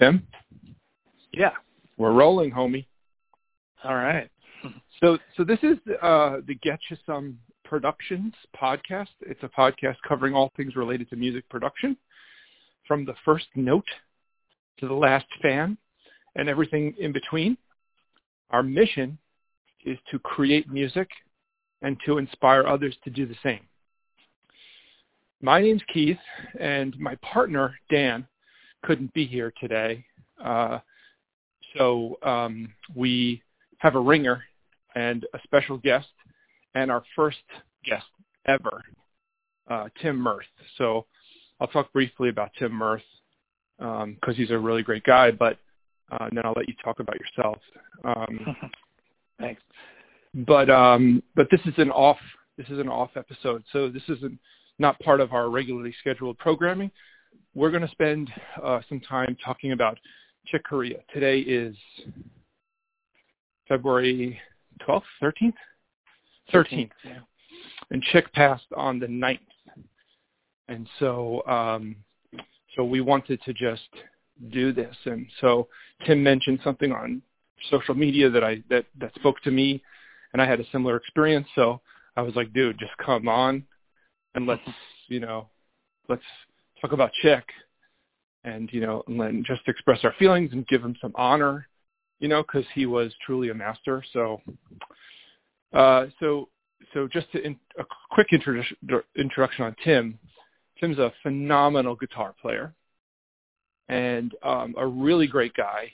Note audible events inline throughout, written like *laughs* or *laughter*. Tim? Yeah. We're rolling, homie. All right. So this is the Getcha Some Productions podcast. It's a podcast covering all things related to music production, from the first note to the last fan and everything in between. Our mission is to create music and to inspire others to do the same. My name's Keith, and my partner, Dan, couldn't be here today. So we have a ringer and a special guest, and our first guest ever, Tim Mirth. So I'll talk briefly about Tim Mirth because he's a really great guy, but then I'll let you talk about yourself. Thanks. But this is an off episode, so this isn't not part of our regularly scheduled programming. We're going to spend some time talking about Chick Corea. Today is February 12th, 13th? 13th, yeah. And Chick passed on the 9th. And so we wanted to just do this. And so Tim mentioned something on social media that spoke to me, and I had a similar experience. So I was like, dude, just come on and let's talk about Chick and, and then just express our feelings and give him some honor, because he was truly a master. So just a quick introduction on Tim. Tim's a phenomenal guitar player and a really great guy.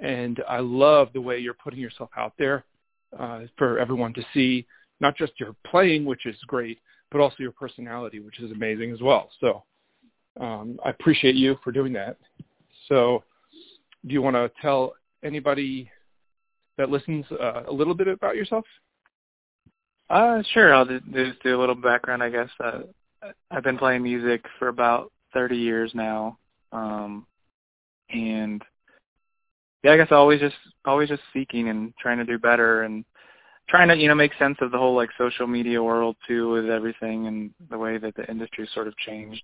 And I love the way you're putting yourself out there for everyone to see, not just your playing, which is great, but also your personality, which is amazing as well. So I appreciate you for doing that. So do you want to tell anybody that listens a little bit about yourself? Sure. I'll just do a little background, I guess. I've been playing music for about 30 years now. And yeah, I guess always just seeking and trying to do better and trying to, make sense of the whole social media world too, with everything and the way that the industry sort of changed.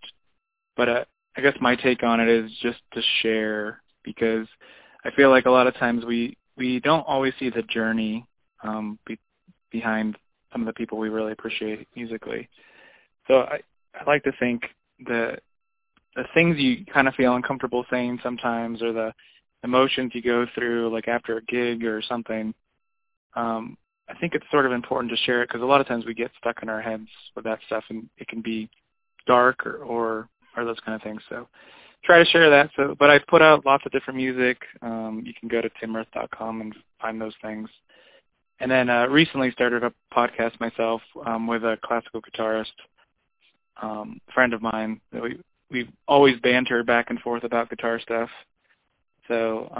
But I guess my take on it is just to share, because I feel like a lot of times we don't always see the journey behind some of the people we really appreciate musically. So I like to think the things you kind of feel uncomfortable saying sometimes, or the emotions you go through, like after a gig or something, I think it's sort of important to share it, because a lot of times we get stuck in our heads with that stuff, and it can be dark or those kind of things. So try to share that. But I've put out lots of different music. You can go to timmirth.com and find those things. And then recently started a podcast myself with a classical guitarist, friend of mine. We've always bantered back and forth about guitar stuff. So,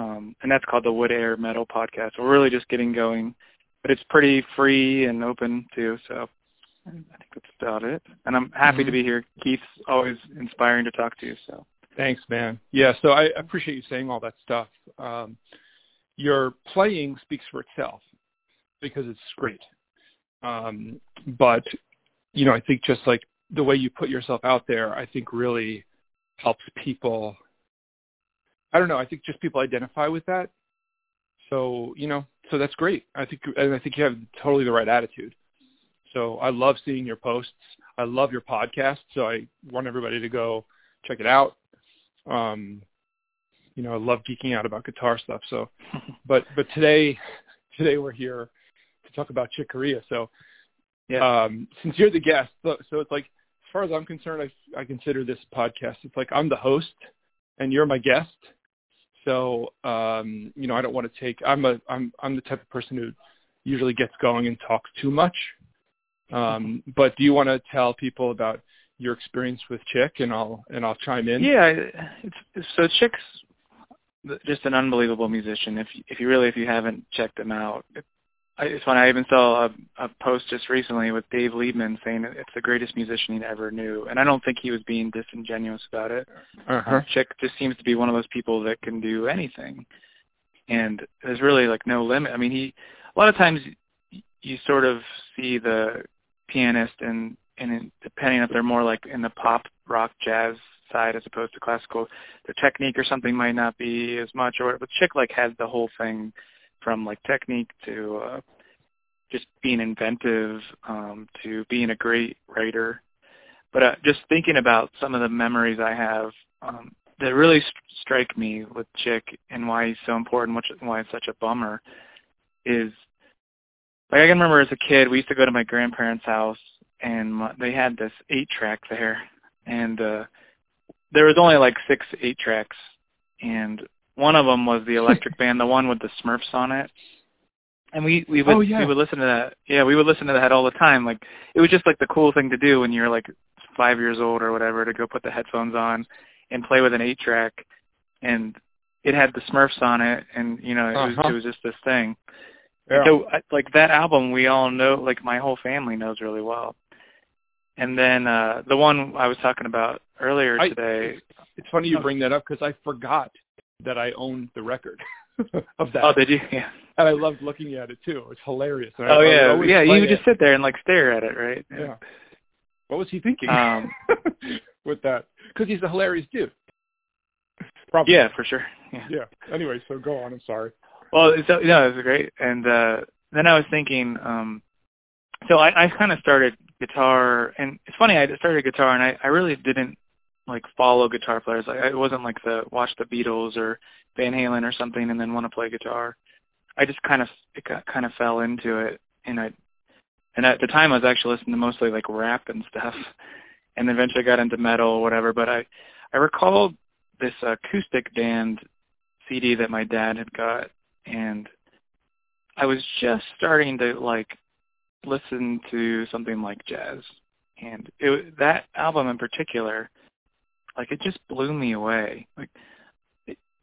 and that's called the Woodairmetal podcast. We're really just getting going, but it's pretty free and open too. So I think that's about it. And I'm happy to be here. Keith's always inspiring to talk to. So thanks, man. Yeah. So I appreciate you saying all that stuff. Your playing speaks for itself because it's great. But, I think just like the way you put yourself out there, I think really helps people. I don't know. I think just people identify with that. So, so that's great. I think you have totally the right attitude. So I love seeing your posts. I love your podcast. So I want everybody to go check it out. I love geeking out about guitar stuff. So, but today we're here to talk about Chick Corea. So yeah. Since you're the guest, so it's like, as far as I'm concerned, I consider this podcast, it's like I'm the host and you're my guest. So, I don't want to take, I'm the type of person who usually gets going and talks too much. But do you want to tell people about your experience with Chick, and I'll chime in? Yeah. So Chick's just an unbelievable musician. If you haven't checked him out, it's funny. I even saw a post just recently with Dave Liebman saying it's the greatest musician he ever knew. And I don't think he was being disingenuous about it. Uh-huh. Chick just seems to be one of those people that can do anything. And there's really like no limit. I mean, a lot of times you sort of see the pianist and depending if they're more like in the pop, rock, jazz side as opposed to classical. The technique or something might not be as much. Or but Chick like had the whole thing from like technique to just being inventive to being a great writer. But just thinking about some of the memories I have that really strike me with Chick and why he's so important, why it's such a bummer, is like I can remember as a kid we used to go to my grandparents' house and they had this 8-track there, and there was only like 6 8-tracks, and one of them was the electric band, the one with the Smurfs on it. And we would listen to that. Yeah, we would listen to that all the time. Like it was just like the cool thing to do when you're like 5 years old or whatever, to go put the headphones on and play with an 8-track, and it had the Smurfs on it, and you know it was just this thing. Yeah. So like that album, we all know, like my whole family knows really well. And then the one I was talking about earlier today. It's funny you bring that up because I forgot that I owned the record. Of that. Oh, did you? Yeah. And I loved looking at it too. It's hilarious. And you would just sit there and like stare at it, right? Yeah. What was he thinking with that? Because he's a hilarious dude. Probably. Yeah, for sure. Yeah. Anyway, so go on. I'm sorry. Well, it was great. And then I was thinking, so I kind of started guitar, and it's funny, I started guitar, and I really didn't like follow guitar players. I wasn't like watch the Beatles or Van Halen or something and then want to play guitar. I just kind of fell into it, and at the time I was actually listening to mostly like rap and stuff, and eventually got into metal or whatever. But I recalled this acoustic band CD that my dad had got, and I was just starting to like listen to something like jazz, and that album in particular, like it just blew me away. Like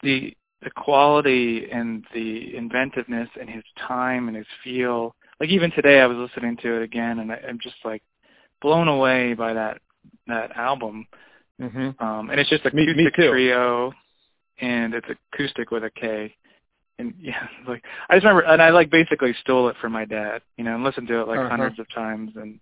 the quality and the inventiveness and his time and his feel. Like even today I was listening to it again, and I'm just like blown away by that album. Mm-hmm. And it's just acoustic trio, and it's acoustic with a K. And yeah, like I just remember, and I like basically stole it from my dad, you know, and listened to it like hundreds of times. And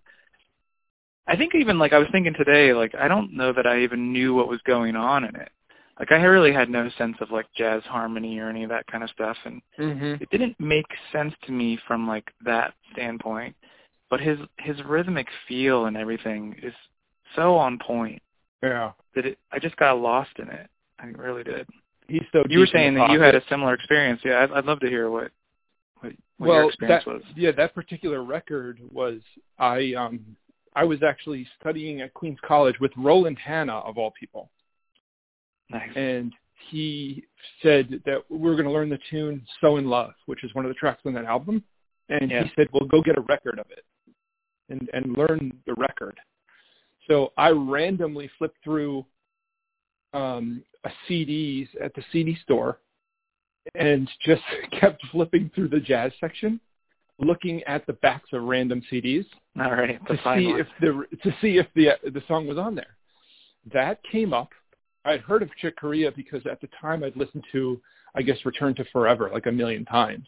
I think even like I was thinking today, like I don't know that I even knew what was going on in it. Like I really had no sense of like jazz harmony or any of that kind of stuff, and it didn't make sense to me from like that standpoint. But his rhythmic feel and everything is so on point. Yeah, that I just got lost in it. I really did. He's so. You were saying that you had a similar experience. Yeah, I'd love to hear what your experience was. Yeah, that particular record was I was actually studying at Queens College with Roland Hanna, of all people. Nice. And he said that we were going to learn the tune So In Love, which is one of the tracks on that album. And he said, well, go get a record of it and learn the record. So I randomly flipped through CDs at the CD store and just kept flipping through the jazz section, looking at the backs of random CDs. All right, to see if the song was on there. That came up. I'd heard of Chick Corea because at the time I'd listened to, I guess, Return to Forever like a million times.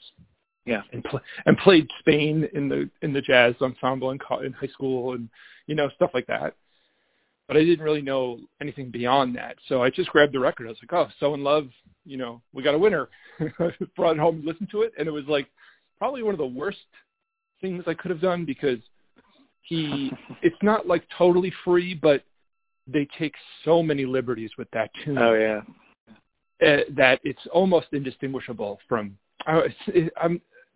Yeah, and played Spain in the jazz ensemble in high school, and you know, stuff like that. But I didn't really know anything beyond that, so I just grabbed the record. I was like, oh, So In Love, you know, we got a winner. Brought it home and listened to it, and it was like probably one of the worst things I could have done because it's not like totally free, but they take so many liberties with that tune. Oh yeah, that it's almost indistinguishable from.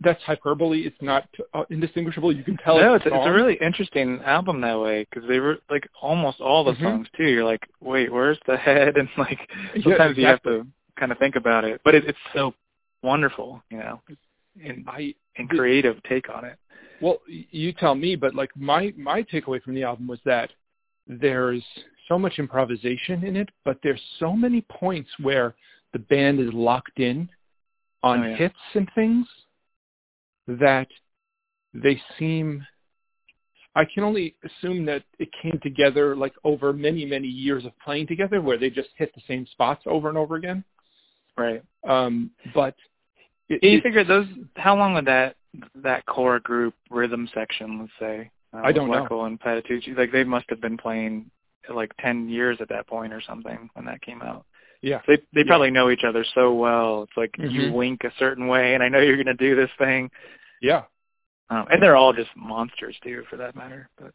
That's hyperbole. It's not indistinguishable. You can tell. No, it's a really interesting album that way because they were like almost all the songs too. You're like, wait, where's the head? And like sometimes you have to kind of think about it, but it's so wonderful, you know, and creative take on it. Well, you tell me, but like my takeaway from the album was that there's so much improvisation in it, but there's so many points where the band is locked in on hits and things that they seem, I can only assume that it came together like over many, many years of playing together where they just hit the same spots over and over again. Right. But you figure those, how long would that core group rhythm section, let's say, I don't know. Weckl and Patitucci, like they must have been playing like 10 years at that point or something when that came out. Yeah. So they probably know each other so well. It's like you wink a certain way and I know you're going to do this thing. Yeah. And they're all just monsters too, for that matter. But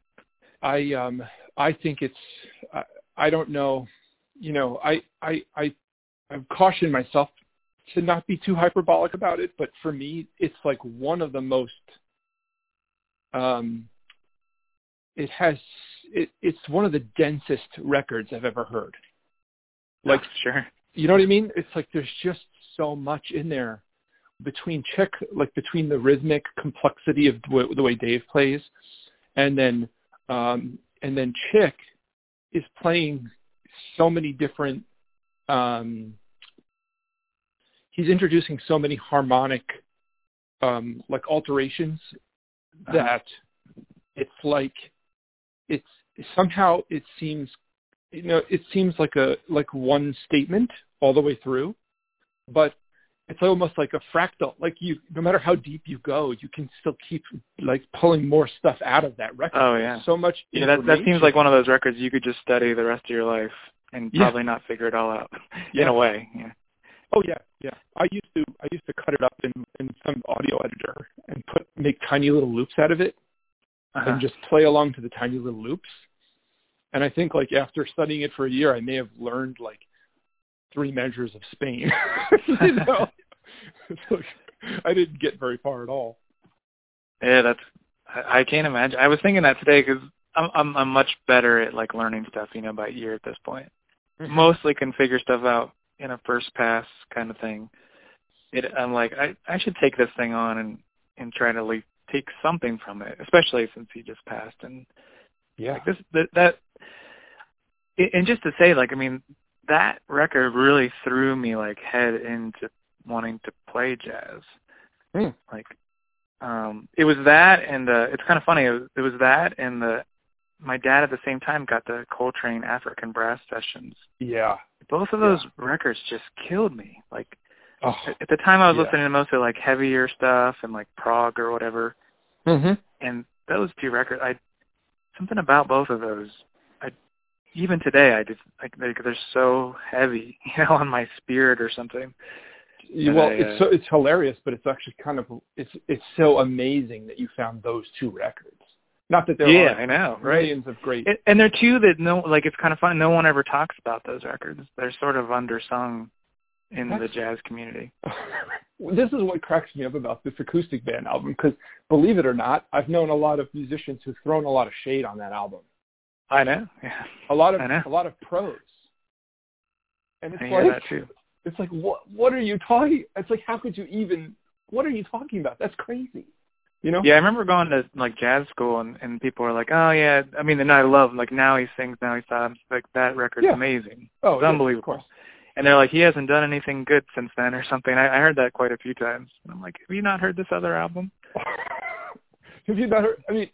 I think it's, I don't know, you know, I've cautioned myself to not be too hyperbolic about it, but for me, it's like one of the most, it's one of the densest records I've ever heard. Like, sure. You know what I mean? It's like, there's just so much in there between the rhythmic complexity of the way Dave plays. And then Chick is playing so many different, he's introducing so many harmonic, like alterations that it's like, it's somehow it seems, you know, it seems like one statement all the way through, but it's almost like a fractal. Like you, no matter how deep you go, you can still keep like pulling more stuff out of that record. Oh yeah, there's so much. Yeah, that seems like one of those records you could just study the rest of your life and probably not figure it all out in a way. Yeah. Oh yeah, yeah. I used to cut it up in some audio editor and make tiny little loops out of it, and just play along to the tiny little loops. And I think like after studying it for a year, I may have learned like 3 measures of Spain. You know? *laughs* I didn't get very far at all. Yeah, I can't imagine. I was thinking that today because I'm much better at like learning stuff, you know, by ear at this point. Mm-hmm. Mostly can figure stuff out in a first pass kind of thing. I'm like, I should take this thing on and try to like take something from it, especially since he just passed. And yeah, like and just to say, like, I mean, that record really threw me like head into wanting to play jazz. Mm. Like, it was that, and it's kind of funny. It was that, and my dad at the same time got the Coltrane African Brass Sessions. Yeah, both of those records just killed me. Like, at the time I was listening to mostly like heavier stuff and like prog or whatever. Mm-hmm. And those two records, something about both of those, even today, I just like they're so heavy, you know, on my spirit or something. Well, it's hilarious, but it's actually kind of it's so amazing that you found those two records. Not that there are millions of great, and they're two that it's kind of fun. No one ever talks about those records. They're sort of undersung in the jazz community. This is what cracks me up about this acoustic band album, because believe it or not, I've known a lot of musicians who've thrown a lot of shade on that album. I know. Yeah. A lot of pros. And it's it's like what are you talking? It's like, how could you even, what are you talking about? That's crazy. You know? Yeah, I remember going to like jazz school and people were like, oh yeah, I mean, and I love like Now He Sings, Now He Sings, like that record's amazing. Oh, it's unbelievable. Of course. And they're like, he hasn't done anything good since then or something. I heard that quite a few times. And I'm like, have you not heard this other album? Have you not heard, I mean,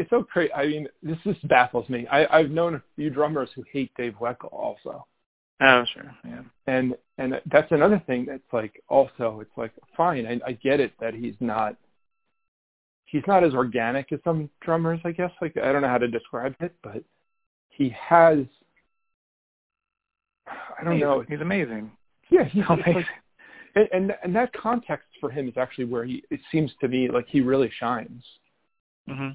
it's so crazy. I mean, this just baffles me. I've known a few drummers who hate Dave Weckl also. Oh, sure, yeah. And that's another thing that's like, also, it's like, fine, I get it that he's not as organic as some drummers, I guess. Like, I don't know how to describe it, but he has, I don't know. He's amazing. Yeah, he's amazing. Like, and that context for him is actually where it seems to me like he really shines. Mm-hmm.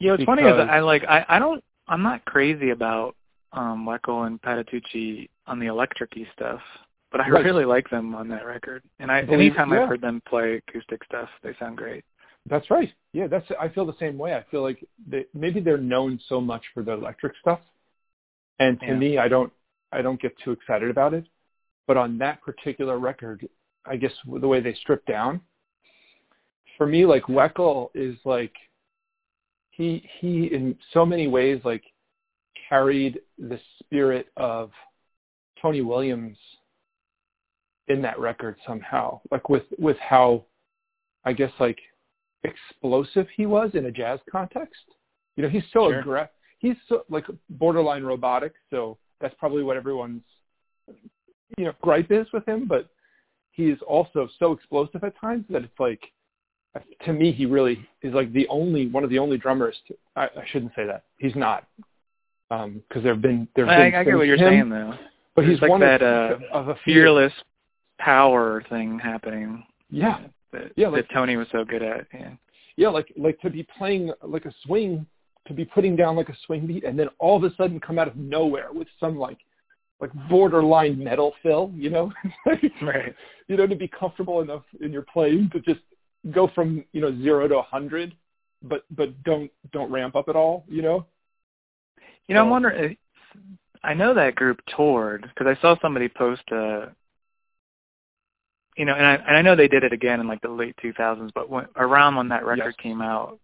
Yeah, what's funny is that I'm not crazy about Weckl and Patitucci on the electric-y stuff, but I really like them on that record. And I've heard them play acoustic stuff, they sound great. That's right. Yeah, I feel the same way. I feel like maybe they're known so much for the electric stuff, and to me, I don't get too excited about it. But on that particular record, I guess the way they strip down, for me, like Weckl is like he in so many ways like carried the spirit of Tony Williams in that record somehow, like with how, I guess, like explosive he was in a jazz context. You know, he's so aggressive. He's so like borderline robotic, so that's probably what everyone's, you know, gripe is with him. But he is also so explosive at times that it's like, to me, he really is like one of the only drummers. I shouldn't say that. He's not. because there have been. I get what you're saying, though. But it's he's like one that, of a fearless power thing happening. Yeah, that Tony was so good at. Yeah, like to be playing like a swing, to be putting down like a swing beat, and then all of a sudden come out of nowhere with some like borderline metal fill, you know, right? You know, to be comfortable enough in your playing to just go from 0 to 100, but don't ramp up at all, you know. You know, I'm wondering. I know that group toured because I saw somebody post and I know they did it again in like the late 2000s, but around when that record came out,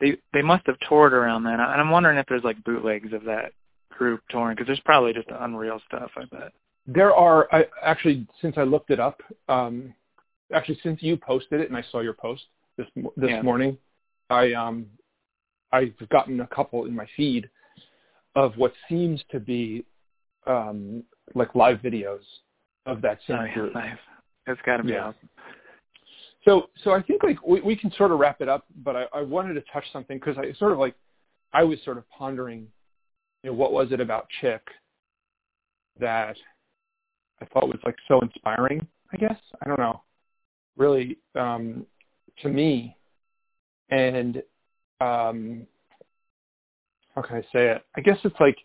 they must have toured around then. And I'm wondering if there's like bootlegs of that group touring, because there's probably just unreal stuff, I bet. There are. Since I looked it up, since you posted it and I saw your post this morning, I've gotten a couple in my feed of what seems to be like live videos of that same group. That's got to be awesome. So I think like we can sort of wrap it up, but I wanted to touch something because I was sort of pondering, what was it about Chick that I thought was like so inspiring? I guess I don't know, really, to me, and how can I say it? I guess it's like,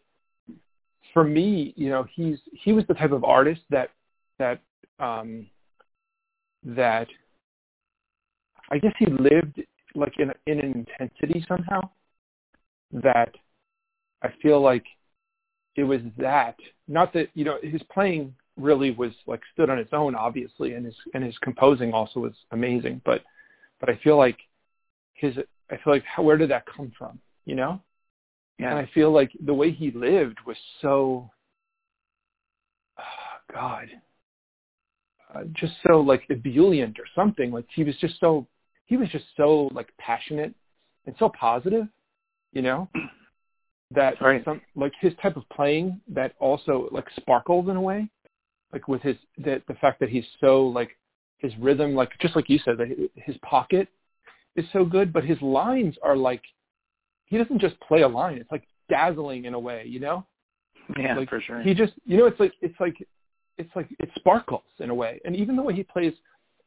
for me, he was the type of artist that I guess he lived like in an intensity somehow that I feel like it was that. Not that his playing really was like stood on its own, obviously, and his composing also was amazing. But I feel like where did that come from? Yeah. And I feel like the way he lived was so, just so like ebullient or something. Like he was just so like passionate and so positive, that right. Like his type of playing that also like sparkles in a way, like with his, the fact that he's so like his rhythm, like just like you said, that his pocket is so good, but his lines are like, he doesn't just play a line. It's like dazzling in a way, Yeah, like, for sure. He just, it's like it sparkles in a way. And even the way he plays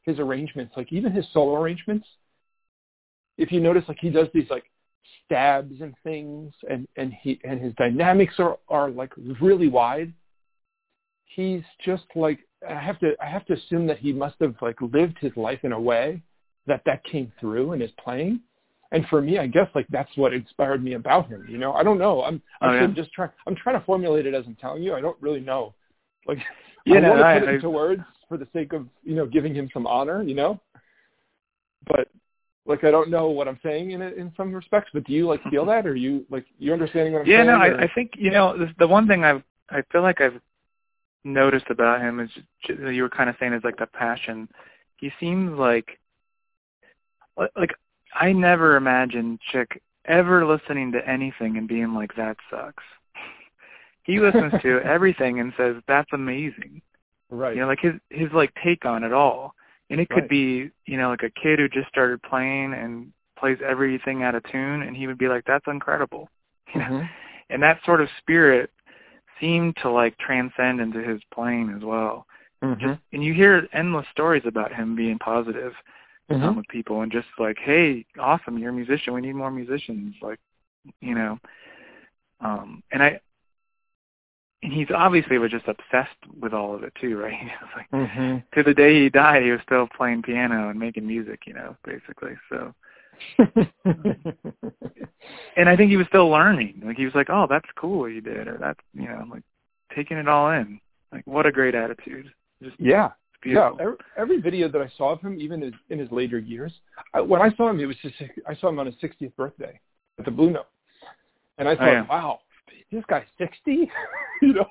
his arrangements, like even his solo arrangements, if you notice, like he does these like stabs and things, and his dynamics are like really wide. He's just like, I have to assume that he must have like lived his life in a way that came through in his playing. And for me, I guess like that's what inspired me about him. I don't know. I'm trying to formulate it as I'm telling you. I don't really know. Like, I want to put it into words for the sake of giving him some honor. But like I don't know what I'm saying in some respects. But do you like feel that, or you like you understanding what I'm saying? Yeah, no. I think the one thing I feel like I've noticed about him is you were kind of saying is like the passion. He seems like. I never imagined Chick ever listening to anything and being like, that sucks. He listens to everything and says, that's amazing. Right. Like his like take on it all. And it could be, like a kid who just started playing and plays everything out of tune, and he would be like, that's incredible. Mm-hmm. And that sort of spirit seemed to like transcend into his playing as well. Mm-hmm. And you hear endless stories about him being positive. Mm-hmm. With people and just like, hey, awesome, you're a musician, we need more musicians, like, and he's obviously was just obsessed with all of it too, right? Like, mm-hmm. To the day he died, he was still playing piano and making music, basically. So and I think he was still learning, like he was like, oh, that's cool what you did, or that's like taking it all in. Like, what a great attitude. Just beautiful. Yeah, every video that I saw of him, even in his later years, when I saw him, it was just I saw him on his 60th birthday at the Blue Note, and I thought, wow, this guy's 60, I know.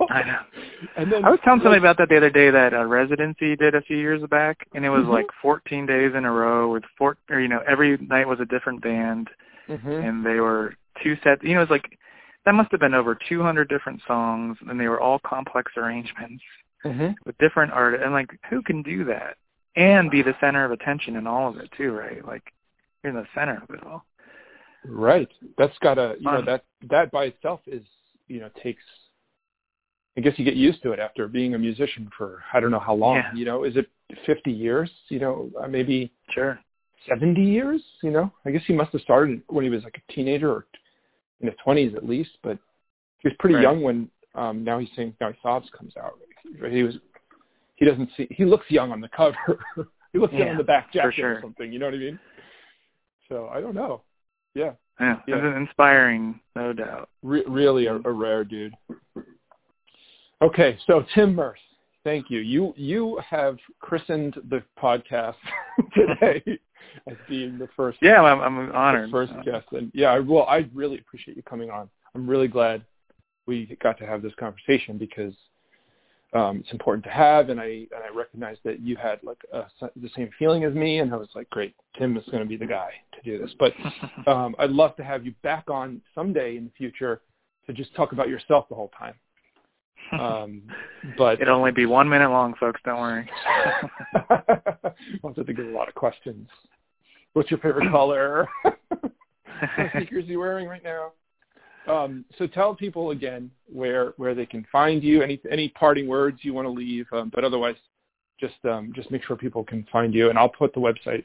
And then I was telling somebody about that the other day, that residency he did a few years back, and it was mm-hmm. like 14 days in a row with every night was a different band, mm-hmm. and they were two sets. It's like that must have been over 200 different songs, and they were all complex arrangements. Mm-hmm. With different artists, and like who can do that and be the center of attention in all of it too, right? Like you're in the center of it all. Right. That's got to, you know, that by itself is, you know, takes, I guess you get used to it after being a musician for, I don't know how long, you know, is it 50 years, you know, maybe 70 years, you know, I guess he must have started when he was like a teenager or in his 20s at least, but he was pretty young when Now He Sings, Now He Sobs comes out. He doesn't see, he looks young on the cover. He looks young on the back jacket or something, you know what I mean? So I don't know. Yeah. This is inspiring, no doubt. Really a rare dude. Okay, so Tim Mirth, thank you. You have christened the podcast today as being the first. Yeah, I'm honored. First guest, and I really appreciate you coming on. I'm really glad we got to have this conversation because it's important to have, and I recognize that you had like the same feeling as me, and I was like, great, Tim is going to be the guy to do this. But I'd love to have you back on someday in the future to just talk about yourself the whole time. But it'll only be 1 minute long, folks. Don't worry. I'll have to get a lot of questions. What's your favorite color? What sneakers are you wearing right now? So tell people again where they can find you. Any parting words you want to leave? But otherwise, just make sure people can find you. And I'll put the website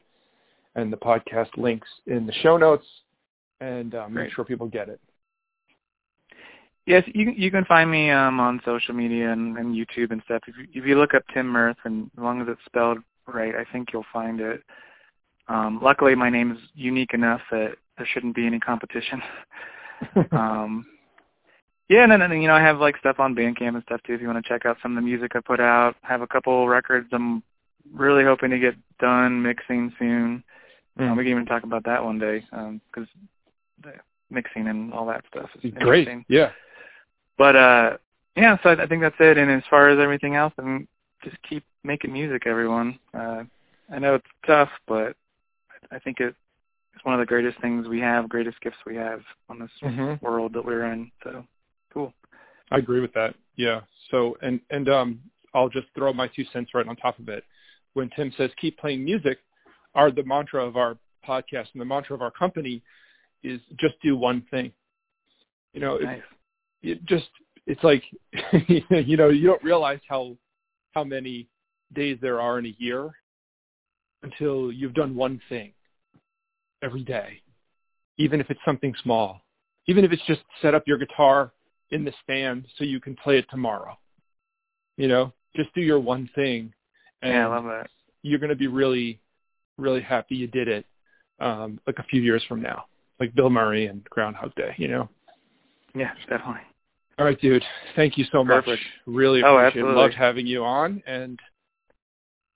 and the podcast links in the show notes, and make sure people get it. Yes, you can find me on social media and YouTube and stuff. If you look up Tim Mirth, and as long as it's spelled right, I think you'll find it. Luckily, my name is unique enough that there shouldn't be any competition. And you know, I have like stuff on Bandcamp and stuff too. If you want to check out some of the music I put out, I have a couple records I'm really hoping to get done mixing soon. We can even talk about that one day because the mixing and all that stuff is great. Yeah, but so I think that's it. And as far as everything else, I mean, just keep making music, everyone. I know it's tough, but I think it's one of the greatest things we have, greatest gifts we have on this world that we're in. So cool. I agree with that. Yeah. So, and I'll just throw my 2 cents right on top of it. When Tim says, keep playing music, the mantra of our podcast and the mantra of our company is just do one thing. You know, nice. It's like, you know, you don't realize how many days there are in a year until you've done one thing every day, even if it's something small, even if it's just set up your guitar in the stand so you can play it tomorrow. You know, just do your one thing, and I love that. You're going to be really, really happy you did it like a few years from now, like Bill Murray and Groundhog Day, you know? Yeah, definitely. All right, dude. Thank you so much. Really appreciate it. Loved having you on, and,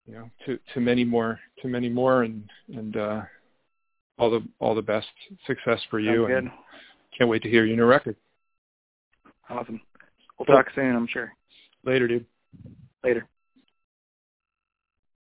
you know, to many more and all the best success for you. Sounds and good. Can't wait to hear your new record. Awesome. We'll talk soon, I'm sure. Later, dude. Later.